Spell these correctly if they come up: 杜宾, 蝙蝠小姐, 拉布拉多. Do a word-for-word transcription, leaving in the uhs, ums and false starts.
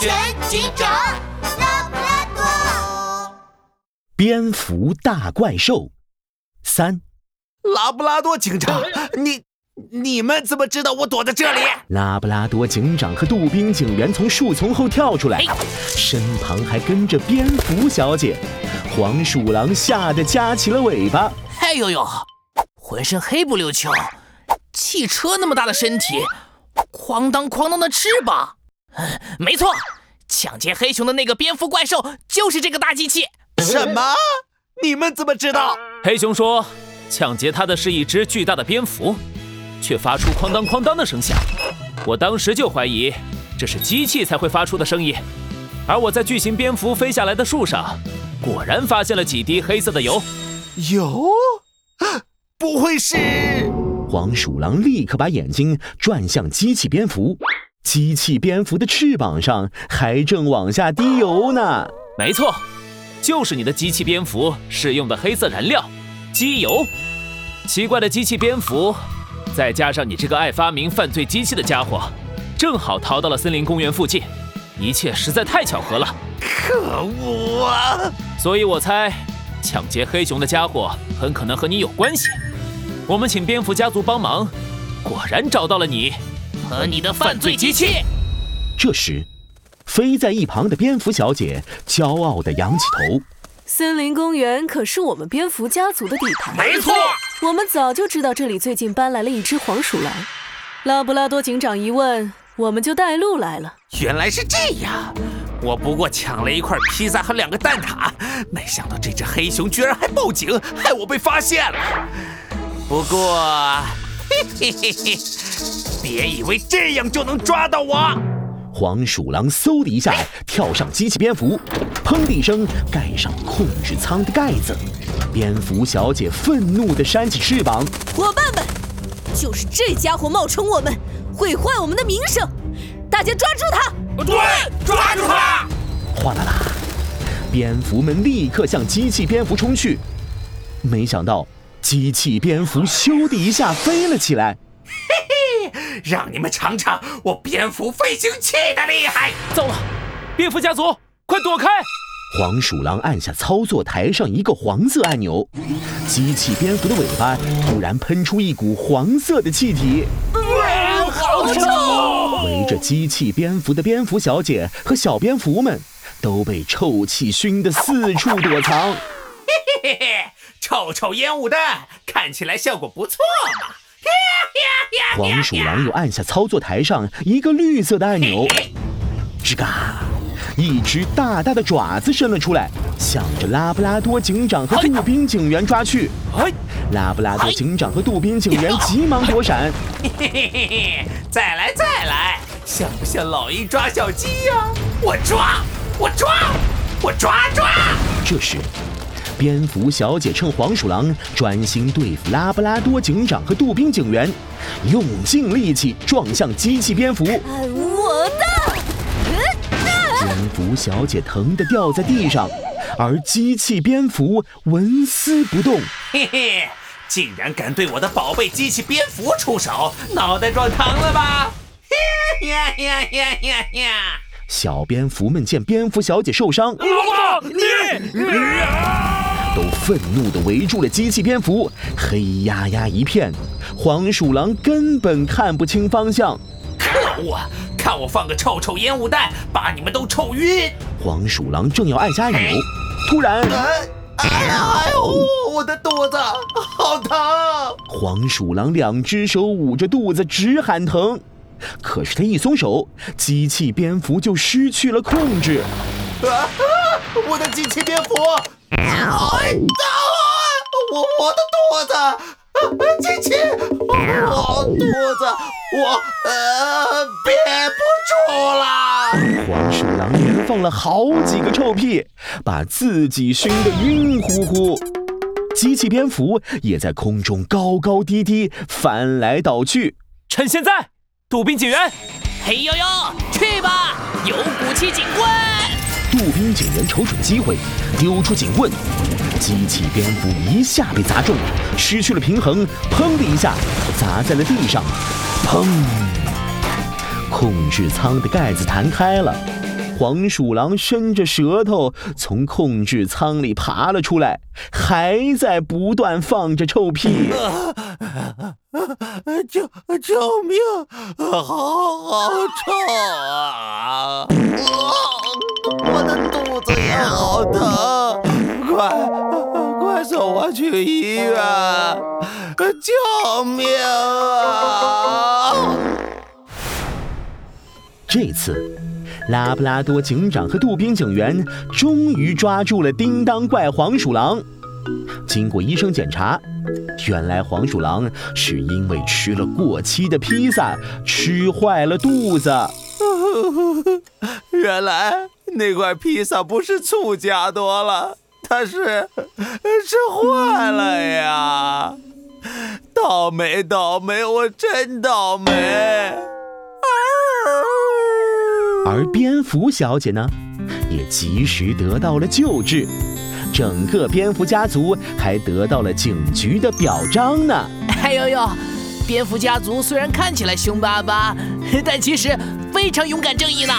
全警长拉布拉多，蝙蝠大怪兽三。拉布拉多警长，你你们怎么知道我躲在这里？拉布拉多警长和杜宾警员从树丛后跳出来，身旁还跟着蝙蝠小姐。黄鼠狼吓得夹起了尾巴，哎呦呦，浑身黑不溜秋，汽车那么大的身体，哐当哐当的翅膀。没错，抢劫黑熊的那个蝙蝠怪兽就是这个大机器。什么？你们怎么知道？黑熊说，抢劫他的是一只巨大的蝙蝠，却发出哐当哐当的声响。我当时就怀疑这是机器才会发出的声音，而我在巨型蝙蝠飞下来的树上，果然发现了几滴黑色的油。油？不会是……黄鼠狼立刻把眼睛转向机器蝙蝠。机器蝙蝠的翅膀上还正往下滴油呢。没错，就是你的机器蝙蝠使用的黑色燃料机油。奇怪的机器蝙蝠，再加上你这个爱发明犯罪机器的家伙，正好逃到了森林公园附近，一切实在太巧合了。可恶啊！所以我猜抢劫黑熊的家伙很可能和你有关系。我们请蝙蝠家族帮忙，果然找到了你和你的犯罪机器。这时，飞在一旁的蝙蝠小姐骄傲地扬起头。森林公园可是我们蝙蝠家族的地盘。没错，我们早就知道这里最近搬来了一只黄鼠狼。拉布拉多警长一问，我们就带路来了。原来是这样，我不过抢了一块披萨和两个蛋挞，没想到这只黑熊居然还报警，害我被发现了。不过，嘿嘿嘿嘿。别以为这样就能抓到我！黄鼠狼嗖的一下跳上机器蝙蝠，砰的一声盖上控制舱的盖子。蝙蝠小姐愤怒地扇起翅膀：“伙伴们，就是这家伙冒充我们，毁坏我们的名声！大家抓住他！”对，抓住他！哗啦啦，蝙蝠们立刻向机器蝙蝠冲去。没想到，机器蝙蝠咻的一下飞了起来。让你们尝尝我蝙蝠飞行器的厉害！糟了，蝙蝠家族，快躲开！黄鼠狼按下操作台上一个黄色按钮，机器蝙蝠的尾巴突然喷出一股黄色的气体，哇，好臭！围着机器蝙蝠的蝙蝠小姐和小蝙蝠们都被臭气熏得四处躲藏。嘿嘿嘿，臭臭烟雾弹，看起来效果不错嘛！黄鼠狼又按下操作台上一个绿色的按钮，吱嘎，一只大大的爪子伸了出来，向着拉布拉多警长和杜宾警员抓去。拉布拉多警长和杜宾警员急忙躲闪。嘿嘿嘿，再来再来，像不像老鹰抓小鸡呀？我抓，我抓，我抓抓！这时，蝙蝠小姐趁黄鼠狼专心对付拉布拉多警长和杜宾警员，用尽力气撞向机器蝙蝠。我的！蝙蝠小姐疼得掉在地上，而机器蝙蝠纹丝不动。嘿嘿，竟然敢对我的宝贝机器蝙蝠出手，脑袋撞疼了吧？呀呀呀呀呀！小蝙蝠们见蝙蝠小姐受伤，老婆，你你啊！都愤怒地围住了机器蝙蝠，黑压压一片，黄鼠狼根本看不清方向。可恶！看我放个臭臭烟雾弹，把你们都臭晕！黄鼠狼正要按下按钮，突然，哎呦，我的肚子好疼！黄鼠狼两只手捂着肚子，直喊疼。可是他一松手，机器蝙蝠就失去了控制。啊！我的机器蝙蝠！哎，我我的肚子，机器，我肚子，我呃憋不住了。黄鼠狼连放了好几个臭屁，把自己熏得晕乎乎。机器蝙蝠也在空中高高低低翻来倒去。趁现在，杜宾警员，嘿呦呦，去吧，有骨气警棍！杜宾警员瞅准机会，丢出警棍，机器蝙蝠一下被砸中，失去了平衡，砰的一下砸在了地上，砰！控制舱的盖子弹开了，黄鼠狼伸着舌头从控制舱里爬了出来，还在不断放着臭屁。啊啊、救救命！好好臭啊！啊我的肚子也好疼，快快送我去医院！救命啊！这次，拉布拉多警长和杜宾警员终于抓住了叮当怪黄鼠狼。经过医生检查，原来黄鼠狼是因为吃了过期的披萨，吃坏了肚子。原来那块披萨不是醋加多了，它是吃坏了呀！倒霉倒霉，我真倒霉！而蝙蝠小姐呢，也及时得到了救治，整个蝙蝠家族还得到了警局的表彰呢。哎呦呦，蝙蝠家族虽然看起来凶巴巴，但其实非常勇敢正义呢。